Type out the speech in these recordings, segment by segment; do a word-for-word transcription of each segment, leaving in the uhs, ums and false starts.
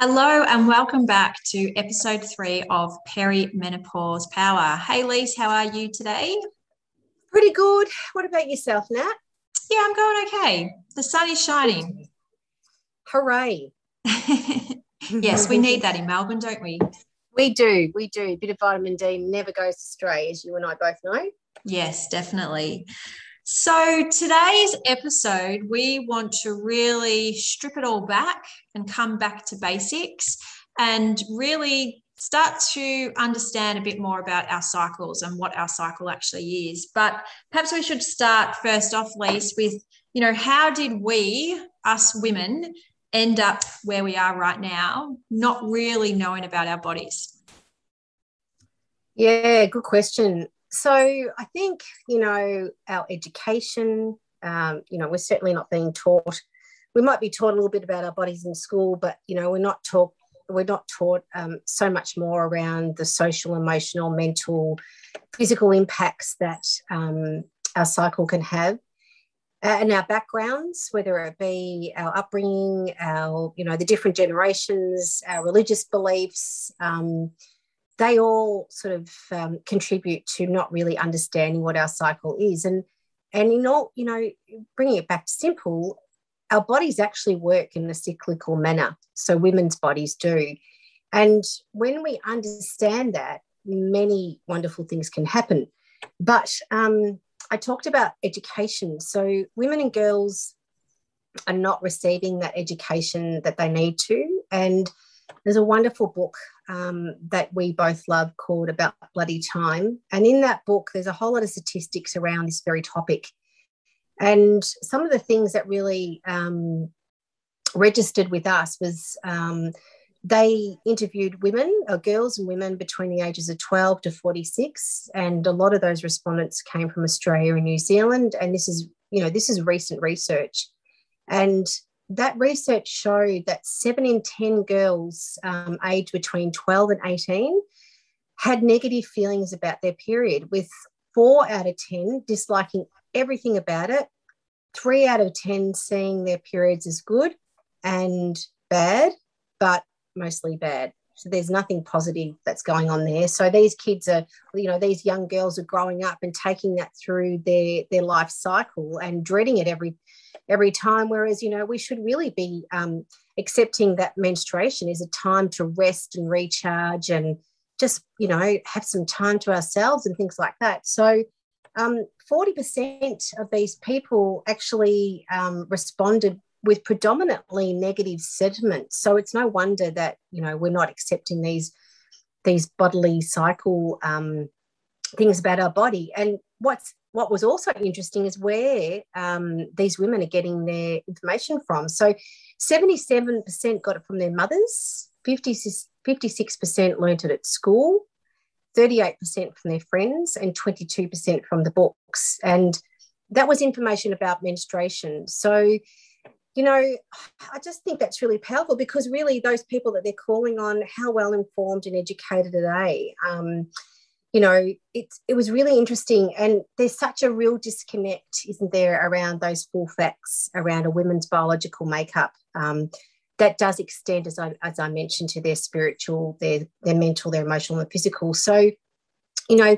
Hello and welcome back to episode three of Perimenopause Power. Hey, Lise, how are you today? Pretty good. What about yourself, Nat? Yeah, I'm going okay. The sun is shining. Hooray. Yes, we need that in Melbourne, don't we? We do. We do. A bit of vitamin D never goes astray, as you and I both know. Yes, definitely. So today's episode, we want to really strip it all back and come back to basics and really start to understand a bit more about our cycles and what our cycle actually is. But perhaps we should start first off, Lise, with, you know, how did we, us women, end up where we are right now, not really knowing about our bodies? Yeah, good question. So I think, you know, our education, um, you know, we're certainly not being taught. We might be taught a little bit about our bodies in school, but, you know, we're not taught, we're not taught um, so much more around the social, emotional, mental, physical impacts that um, our cycle can have. Uh, and our backgrounds, whether it be our upbringing, our, you know, the different generations, our religious beliefs, um they all sort of um, contribute to not really understanding what our cycle is. And, and in all, you know, bringing it back to simple, our bodies actually work in a cyclical manner. So women's bodies do. And when we understand that, many wonderful things can happen. But um, I talked about education. So women and girls are not receiving that education that they need to. And there's a wonderful book um, that we both love called About Bloody Time. And in that book, there's a whole lot of statistics around this very topic. And some of the things that really um, registered with us was um, they interviewed women, or girls and women between the ages of twelve to forty-six. And a lot of those respondents came from Australia and New Zealand. And this is, you know, this is recent research. And that research showed that seven in ten girls um, aged between twelve and eighteen had negative feelings about their period, with four out of ten disliking everything about it, three out of ten seeing their periods as good and bad, but mostly bad. So there's nothing positive that's going on there. So these kids are, you know, these young girls are growing up and taking that through their, their life cycle and dreading it every every time. Whereas, you know, we should really be um, accepting that menstruation is a time to rest and recharge and just, you know, have some time to ourselves and things like that. So um, forty percent of these people actually um, responded with predominantly negative sentiment. So it's no wonder that, you know, we're not accepting these, these bodily cycle um, things about our body. And what's, what was also interesting is where um, these women are getting their information from. So seventy-seven percent got it from their mothers, fifty-six percent learnt it at school, thirty-eight percent from their friends, and twenty-two percent from the books. And that was information about menstruation. So, you know, I just think that's really powerful, because really those people that they're calling on, how well informed and educated are they? Um, you know, it's, it was really interesting. And there's such a real disconnect, isn't there, around those full facts around a woman's biological makeup um, that does extend, as I, as I mentioned, to their spiritual, their, their mental, their emotional and physical. So, you know,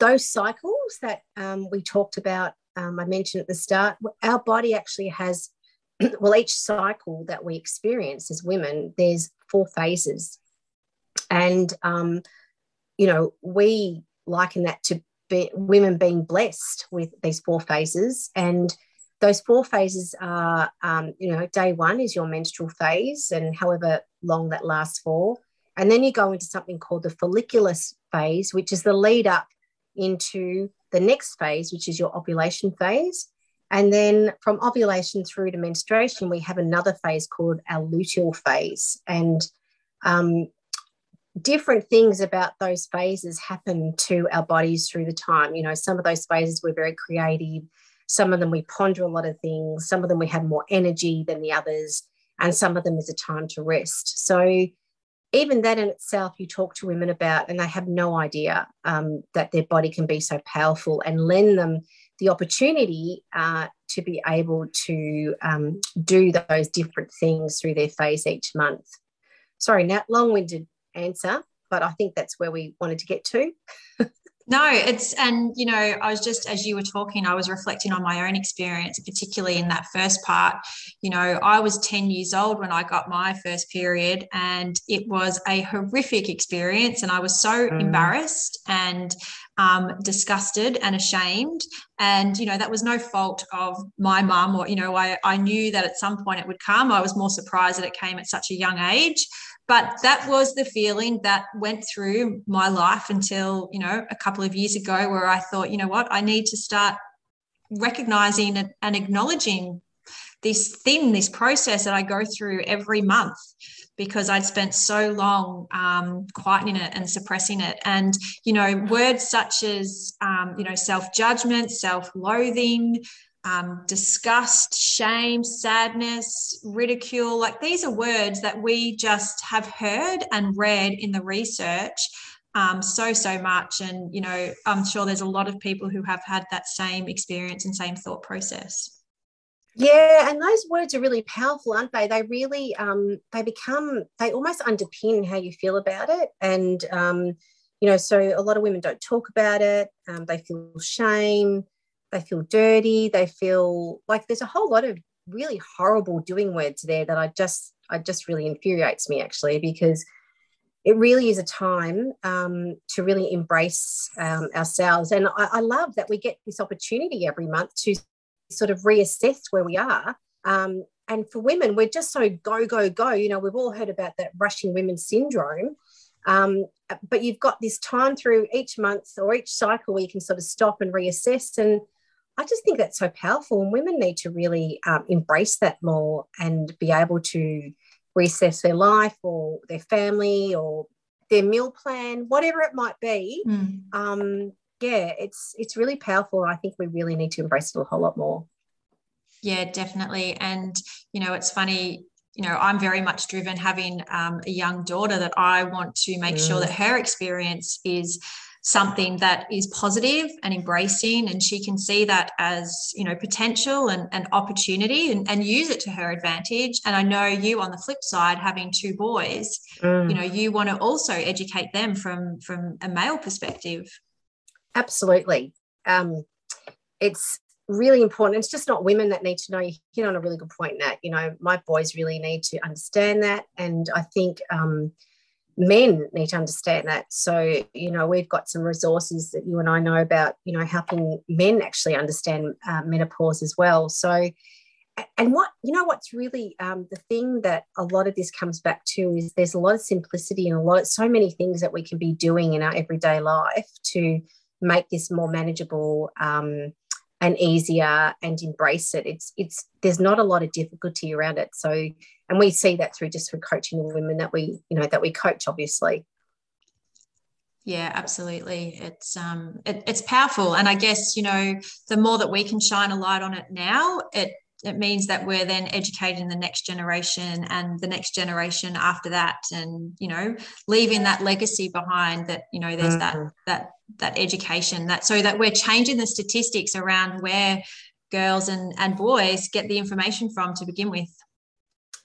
those cycles that um, we talked about, um, I mentioned at the start, our body actually has, well, each cycle that we experience as women, there's four phases. And, um, you know, we liken that to be, women being blessed with these four phases. And those four phases are, um, you know, day one is your menstrual phase, and however long that lasts for. And then you go into something called the follicular phase, which is the lead up into the next phase, which is your ovulation phase. And then from ovulation through to menstruation, we have another phase called our luteal phase. And um, different things about those phases happen to our bodies through the time. You know, some of those phases we're very creative. Some of them we ponder a lot of things. Some of them we have more energy than the others. And some of them is a time to rest. So even that in itself, you talk to women about, and they have no idea um, that their body can be so powerful and lend them the opportunity uh, to be able to um, do those different things through their phase each month. Sorry, Nat, long-winded answer, but I think that's where we wanted to get to. No, it's, and, you know, I was just, as you were talking, I was reflecting on my own experience, particularly in that first part. You know, I was ten years old when I got my first period, and it was a horrific experience, and I was so mm. embarrassed and um, disgusted and ashamed. And, you know, that was no fault of my mum, or, you know, I, I knew that at some point it would come. I was more surprised that it came at such a young age. But that was the feeling that went through my life until, you know, a couple of years ago, where I thought, you know what, I need to start recognizing and acknowledging this thing, this process that I go through every month, because I'd spent so long um, quieting it and suppressing it. And, you know, words such as, um, you know, self-judgment, self-loathing, Um, disgust, shame, sadness, ridicule, like these are words that we just have heard and read in the research um, so, so much. And, you know, I'm sure there's a lot of people who have had that same experience and same thought process. Yeah, and those words are really powerful, aren't they? They really, um, they become, they almost underpin how you feel about it. And, um, you know, so a lot of women don't talk about it. Um, they feel shame. They feel dirty. They feel like there's a whole lot of really horrible doing words there that I just, I just really infuriates me, actually, because it really is a time um, to really embrace um, ourselves. And I, I love that we get this opportunity every month to sort of reassess where we are. Um, and for women, we're just so go, go, go. You know, we've all heard about that rushing women syndrome. Um, but you've got this time through each month or each cycle where you can sort of stop and reassess. And I just think that's so powerful, and women need to really um, embrace that more and be able to reassess their life or their family or their meal plan, whatever it might be. Mm. Um, yeah, it's it's really powerful, and I think we really need to embrace it a whole lot more. Yeah, definitely. And, you know, it's funny, you know, I'm very much driven, having um, a young daughter, that I want to make mm. sure that her experience is something that is positive and embracing, and she can see that as, you know, potential and, and opportunity, and, and use it to her advantage. And I know you, on the flip side, having two boys, mm. you know, you want to also educate them from from a male perspective. Absolutely. Um, it's really important. It's just not women that need to know. You hit on a really good point, Nat. You know, my boys really need to understand that, and I think um men need to understand that. So, you know, we've got some resources that you and I know about, you know, helping men actually understand uh, menopause as well. So, and what, you know, what's really um, the thing that a lot of this comes back to is there's a lot of simplicity and a lot of so many things that we can be doing in our everyday life to make this more manageable um, and easier and embrace it. It's, it's, there's not a lot of difficulty around it. So, and we see that through just through coaching the women that we, you know, that we coach, obviously. Yeah, absolutely. It's um, it, it's powerful. And I guess, you know, the more that we can shine a light on it now, it it means that we're then educating the next generation and the next generation after that, and, you know, leaving that legacy behind that, you know, there's mm-hmm. that that that education, that so that we're changing the statistics around where girls and, and boys get the information from to begin with.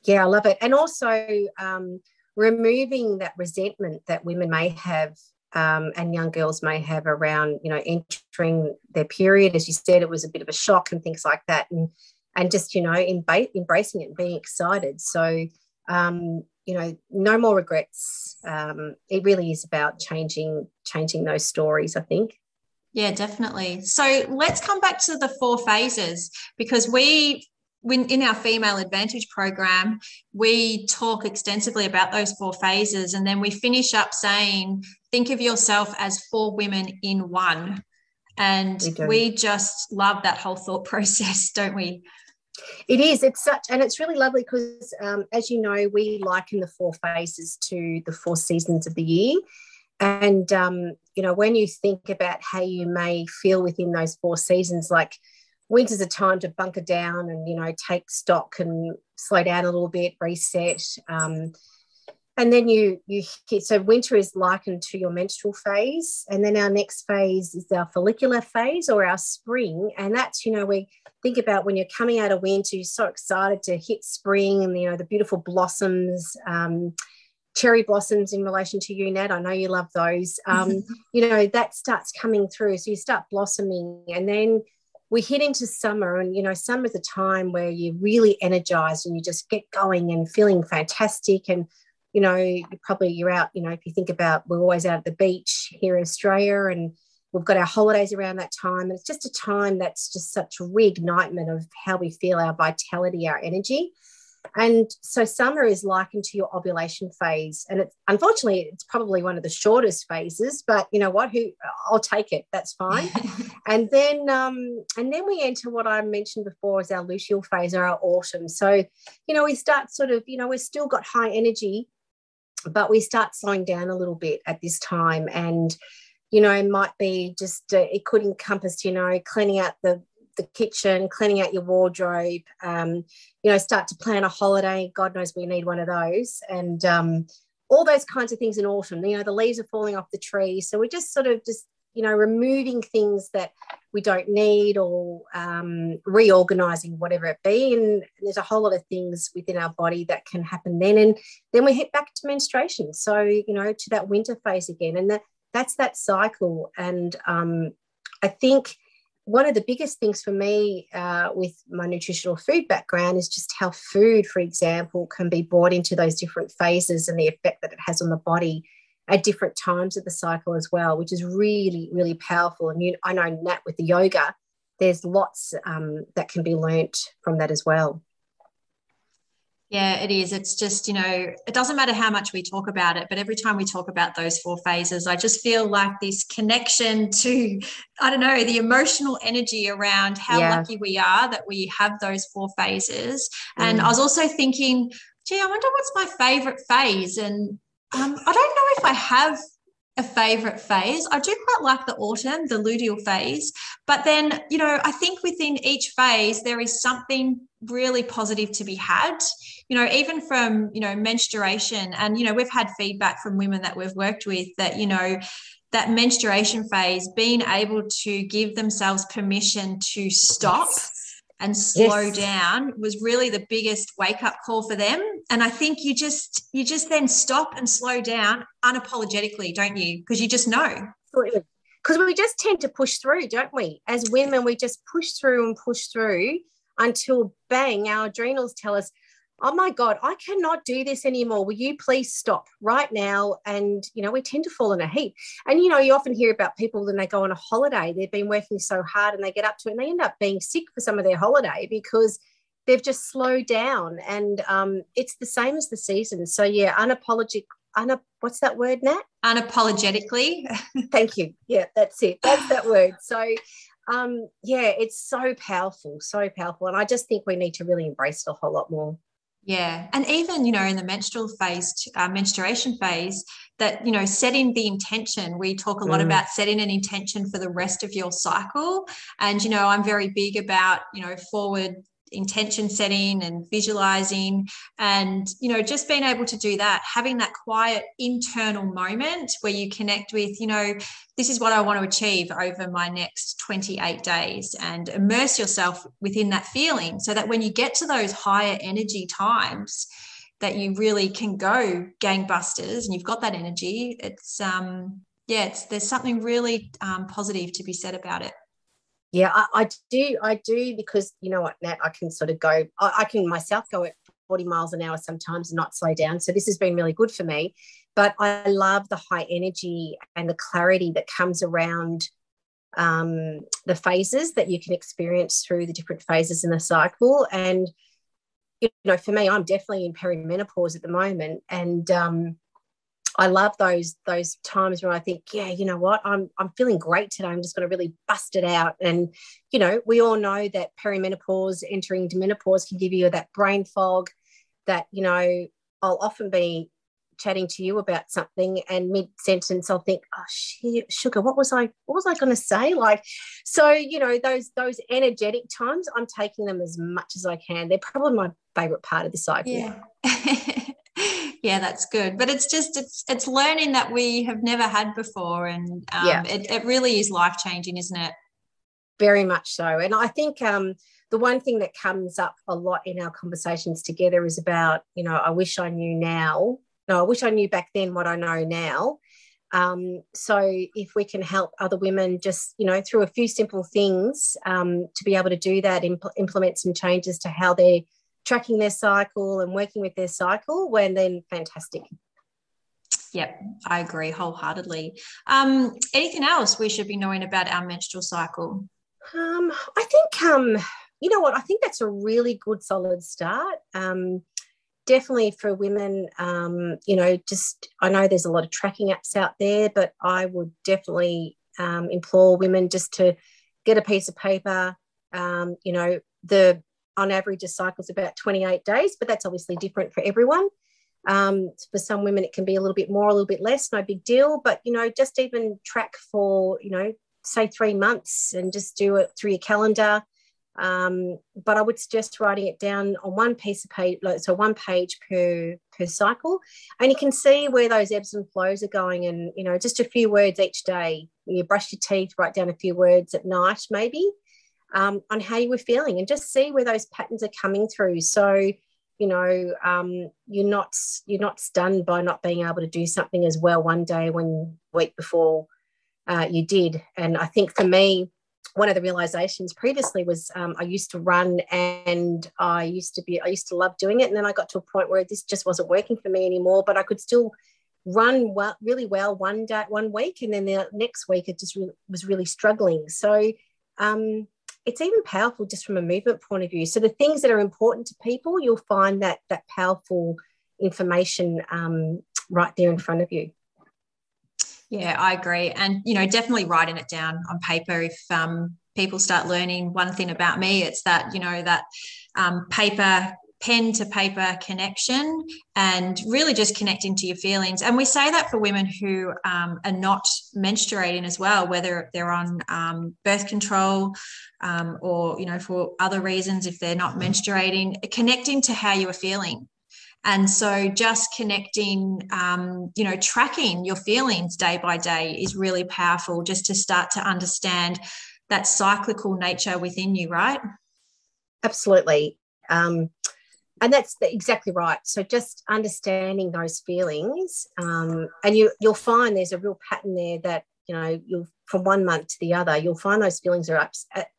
Yeah, I love it. And also um, removing that resentment that women may have um, and young girls may have around, you know, entering their period. As you said, it was a bit of a shock and things like that, and and just, you know, emba- embracing it and being excited. So, um, you know, no more regrets. Um, it really is about changing, changing those stories, I think. Yeah, definitely. So let's come back to the four phases, because we... When in our Female Advantage program, we talk extensively about those four phases, and then we finish up saying, think of yourself as four women in one. And we, we just love that whole thought process, don't we? It is. It's such, and it's really lovely because, um, as you know, we liken the four phases to the four seasons of the year. And, um, you know, when you think about how you may feel within those four seasons, like winter's a time to bunker down and, you know, take stock and slow down a little bit, reset. Um, and then you, you hit, so winter is likened to your menstrual phase. And then our next phase is our follicular phase, or our spring. And that's, you know, we think about when you're coming out of winter, you're so excited to hit spring and, you know, the beautiful blossoms, um, cherry blossoms in relation to you, Nat. I know you love those. Um, you know, that starts coming through. So you start blossoming, and then we hit into summer, and, you know, summer's a time where you're really energized and you just get going and feeling fantastic. And, you know, you probably you're out, you know, if you think about, we're always out at the beach here in Australia, and we've got our holidays around that time. And it's just a time that's just such reignitement of how we feel, our vitality, our energy. And so summer is likened to your ovulation phase, and it's, unfortunately, it's probably one of the shortest phases, but you know what, who I'll take it, that's fine. And then um and then we enter what I mentioned before is our luteal phase, or our autumn. So, you know, we start sort of, you know, we've still got high energy, but we start slowing down a little bit at this time. And, you know, it might be just uh, it could encompass, you know, cleaning out the the kitchen, cleaning out your wardrobe, um, you know, start to plan a holiday. God knows we need one of those. And um, all those kinds of things in autumn, you know, the leaves are falling off the tree. So we're just sort of just, you know, removing things that we don't need, or um, reorganising, whatever it be. And there's a whole lot of things within our body that can happen then. And then we hit back to menstruation. So, you know, to that winter phase again. And that, that's that cycle. And um, I think one of the biggest things for me uh, with my nutritional food background is just how food, for example, can be brought into those different phases and the effect that it has on the body at different times of the cycle as well, which is really, really powerful. And you, I know, Nat, with the yoga, there's lots um, that can be learnt from that as well. Yeah, it is. It's just, you know, it doesn't matter how much we talk about it, but every time we talk about those four phases, I just feel like this connection to, I don't know, the emotional energy around how yeah. lucky we are that we have those four phases. Mm. And I was also thinking, gee, I wonder what's my favourite phase. And um, I don't know if I have a favourite phase. I do quite like the autumn, the luteal phase. But then, you know, I think within each phase, there is something really positive to be had, you know, even from, you know, menstruation. And, you know, we've had feedback from women that we've worked with that, you know, that menstruation phase, being able to give themselves permission to stop yes. and slow yes. down was really the biggest wake-up call for them. And I think you just, you just then stop and slow down unapologetically, don't you? Because you just know. Absolutely. Because we just tend to push through, don't we? As women, we just push through and push through until, bang, our adrenals tell us, oh, my God, I cannot do this anymore. Will you please stop right now? And, you know, we tend to fall in a heap. And, you know, you often hear about people when they go on a holiday, they've been working so hard and they get up to it and they end up being sick for some of their holiday because they've just slowed down. And um, it's the same as the season. So, yeah, unapologetic. Unap- what's that word, Nat? Unapologetically. Thank you. Yeah, that's it. That's that word. So, um, yeah, it's so powerful, so powerful. And I just think we need to really embrace it a whole lot more. Yeah. And even, you know, in the menstrual phase, uh, menstruation phase, that, you know, setting the intention, we talk a lot mm. about setting an intention for the rest of your cycle. And, you know, I'm very big about, you know, forward intention setting and visualizing, and, you know, just being able to do that, having that quiet internal moment where you connect with, you know, this is what I want to achieve over my next twenty-eight days, and immerse yourself within that feeling so that when you get to those higher energy times that you really can go gangbusters and you've got that energy. It's um yeah it's there's something really um positive to be said about it. Yeah, I, I do. I do, because you know what, Nat, I can sort of go, I, I can myself go at forty miles an hour sometimes and not slow down. So this has been really good for me. But I love the high energy and the clarity that comes around um, the phases that you can experience through the different phases in the cycle. And, you know, for me, I'm definitely in perimenopause at the moment. And um, I love those those times where I think, yeah, you know what, I'm I'm feeling great today. I'm just going to really bust it out. And, you know, we all know that perimenopause, entering into menopause, can give you that brain fog that, you know, I'll often be chatting to you about something and mid-sentence I'll think, oh shit, sugar, what was I what was I going to say? Like, so, you know, those those energetic times, I'm taking them as much as I can. They're probably my favorite part of this idea. Yeah. Yeah, that's good. But it's just, it's it's learning that we have never had before, and um, yeah. it, it really is life-changing, isn't it? Very much so. And I think um the one thing that comes up a lot in our conversations together is about, you know, I wish I knew now. No, I wish I knew back then what I know now. Um, so if we can help other women just, you know, through a few simple things um, to be able to do that, impl- implement some changes to how they're tracking their cycle and working with their cycle, well, then fantastic. Yep, I agree wholeheartedly. Um, anything else we should be knowing about our menstrual cycle? Um, I think, um, you know what, I think that's a really good solid start. Um Definitely for women, um, you know, just I know there's a lot of tracking apps out there, but I would definitely um, implore women just to get a piece of paper. Um, you know, the on average a cycle's about twenty-eight days, but that's obviously different for everyone. Um, for some women, it can be a little bit more, a little bit less, no big deal. But, you know, just even track for, you know, say three months and just do it through your calendar. Um, but I would suggest writing it down on one piece of paper, like, so one page per per cycle, and you can see where those ebbs and flows are going. And, you know, just a few words each day. You brush your teeth, write down a few words at night, maybe, um, on how you were feeling, and just see where those patterns are coming through. So, you know, um, you're not you're not stunned by not being able to do something as well one day when week before uh, you did. And I think for me, one of the realizations previously was um, I used to run and I used to be, I used to love doing it. And then I got to a point where this just wasn't working for me anymore, but I could still run well, really well one day, one week. And then the next week it just re- was really struggling. So um, it's even powerful just from a movement point of view. So the things that are important to people, you'll find that, that powerful information um, right there in front of you. Yeah, I agree. And, you know, definitely writing it down on paper. If um, people start learning one thing about me, it's that, you know, that um, paper, pen to paper connection, and really just connecting to your feelings. And we say that for women who um, are not menstruating as well, whether they're on um, birth control um, or, you know, for other reasons, if they're not menstruating, connecting to how you are feeling. And so just connecting, um, you know, tracking your feelings day by day is really powerful, just to start to understand that cyclical nature within you, right? Absolutely. Um, and that's the, exactly right. So just understanding those feelings, um, and you, you'll find there's a real pattern there that, you know, you'll from one month to the other, you'll find those feelings are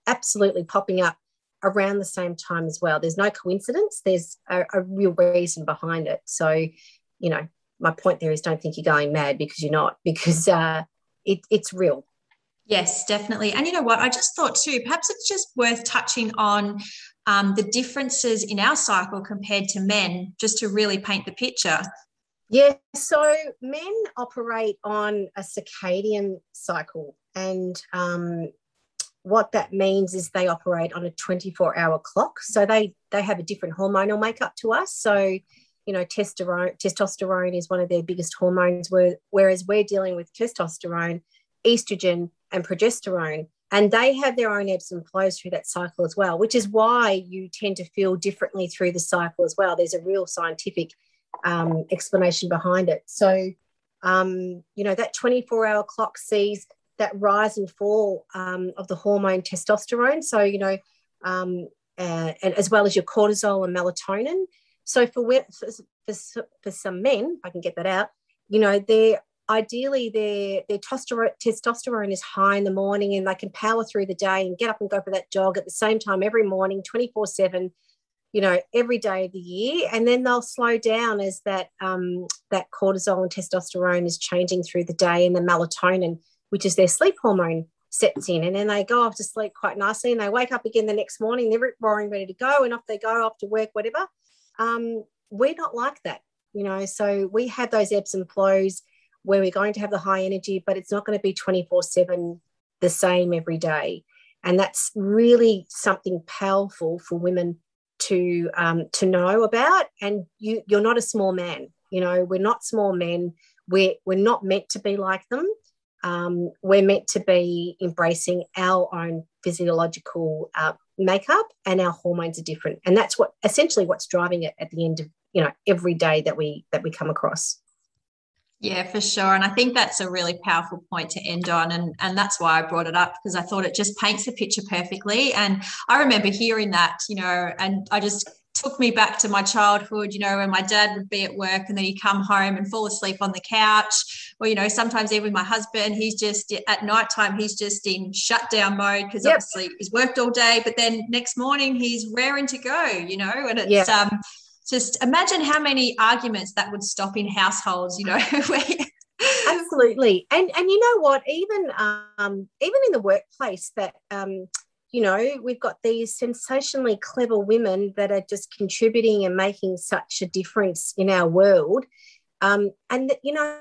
absolutely popping up around the same time as well. There's no coincidence. There's a, a real reason behind it. So, you know, my point there is don't think you're going mad, because you're not, because uh, it, it's real. Yes, definitely. And you know what? I just thought too, perhaps it's just worth touching on um, the differences in our cycle compared to men, just to really paint the picture. Yeah, so men operate on a circadian cycle, and um what that means is they operate on a twenty-four hour clock. So they they have a different hormonal makeup to us. So, you know, testosterone testosterone is one of their biggest hormones, whereas we're dealing with testosterone, estrogen, and progesterone. And they have their own ebbs and flows through that cycle as well, which is why you tend to feel differently through the cycle as well. There's a real scientific um, explanation behind it. So, um, you know, that twenty-four hour clock sees that rise and fall um, of the hormone testosterone, so, you know, um, uh, and as well as your cortisol and melatonin. So for, for for some men, if I can get that out, you know, they're ideally their their testosterone is high in the morning, and they can power through the day and get up and go for that jog at the same time every morning, twenty-four seven, you know, every day of the year. And then they'll slow down as that um, that cortisol and testosterone is changing through the day, and the melatonin, which is their sleep hormone, sets in. And then they go off to sleep quite nicely, and they wake up again the next morning, they're roaring ready to go, and off they go, off to work, whatever. Um, we're not like that, you know. So we have those ebbs and flows where we're going to have the high energy, but it's not going to be twenty-four seven the same every day. And that's really something powerful for women to um, to know about. And you, you're not a small man. You know, we're not small men. We're, we're not meant to be like them. Um, we're meant to be embracing our own physiological uh, makeup, and our hormones are different. And that's what essentially what's driving it at the end of, you know, every day that we that we come across. Yeah, for sure. And I think that's a really powerful point to end on. And, and that's why I brought it up, because I thought it just paints the picture perfectly. And I remember hearing that, you know, and I just took me back to my childhood, you know, when my dad would be at work and then he'd come home and fall asleep on the couch. Or, you know, sometimes even my husband, he's just at nighttime, he's just in shutdown mode, because yep. obviously he's worked all day, but then next morning he's raring to go, you know, and it's, yep. um, just imagine how many arguments that would stop in households, you know. Absolutely. And and you know what, even um, even in the workplace that, um, you know, we've got these sensationally clever women that are just contributing and making such a difference in our world. Um, and, you know,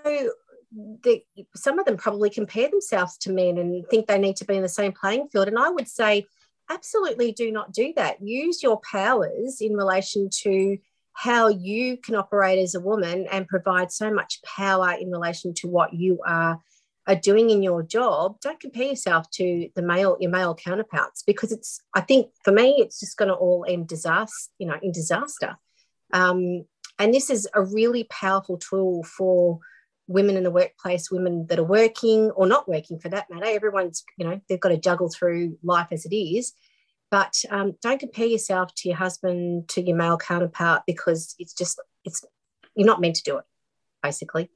the, some of them probably compare themselves to men and think they need to be in the same playing field. And I would say absolutely do not do that. Use your powers in relation to how you can operate as a woman and provide so much power in relation to what you are, are doing in your job. Don't compare yourself to the male, your male counterparts, because it's, I think for me, it's just going to all end disaster, you know, in disaster. Um, and this is a really powerful tool for women in the workplace, women that are working or not working for that matter. Everyone's, you know, they've got to juggle through life as it is. But um, don't compare yourself to your husband, to your male counterpart, because it's just, it's, you're not meant to do it, basically.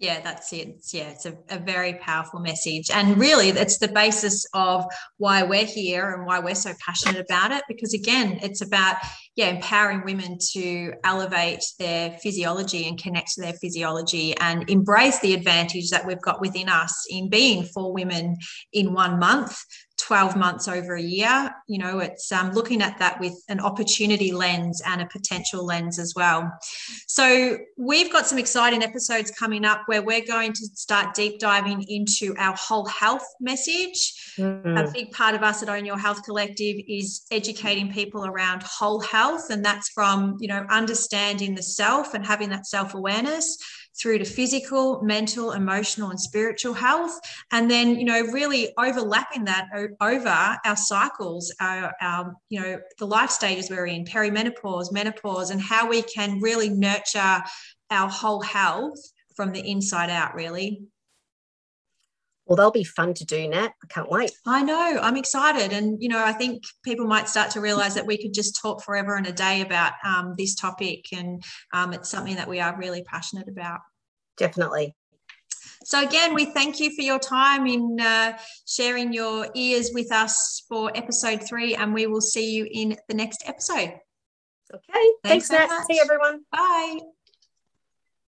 Yeah, that's it. Yeah, it's a, a very powerful message. And really, that's the basis of why we're here and why we're so passionate about it. Because, again, it's about, yeah, empowering women to elevate their physiology and connect to their physiology and embrace the advantage that we've got within us in being four women in one month, twelve months over a year. You know, it's um, looking at that with an opportunity lens and a potential lens as well. So we've got some exciting episodes coming up where we're going to start deep diving into our whole health message. Mm-hmm. A big part of us at Own Your Health Collective is educating people around whole health, and that's from, you know, understanding the self and having that self-awareness through to physical, mental, emotional, and spiritual health. And then, you know, really overlapping that over our cycles, our, our, you know, the life stages we're in, perimenopause, menopause, and how we can really nurture our whole health from the inside out, really. Well, they'll be fun to do, Nat. I can't wait. I know. I'm excited. And, you know, I think people might start to realise that we could just talk forever and a day about um, this topic. And um, it's something that we are really passionate about. Definitely. So, again, we thank you for your time in uh, sharing your ears with us for episode three. And we will see you in the next episode. Okay. Thanks, Thanks Nat. So much. See you, everyone. Bye.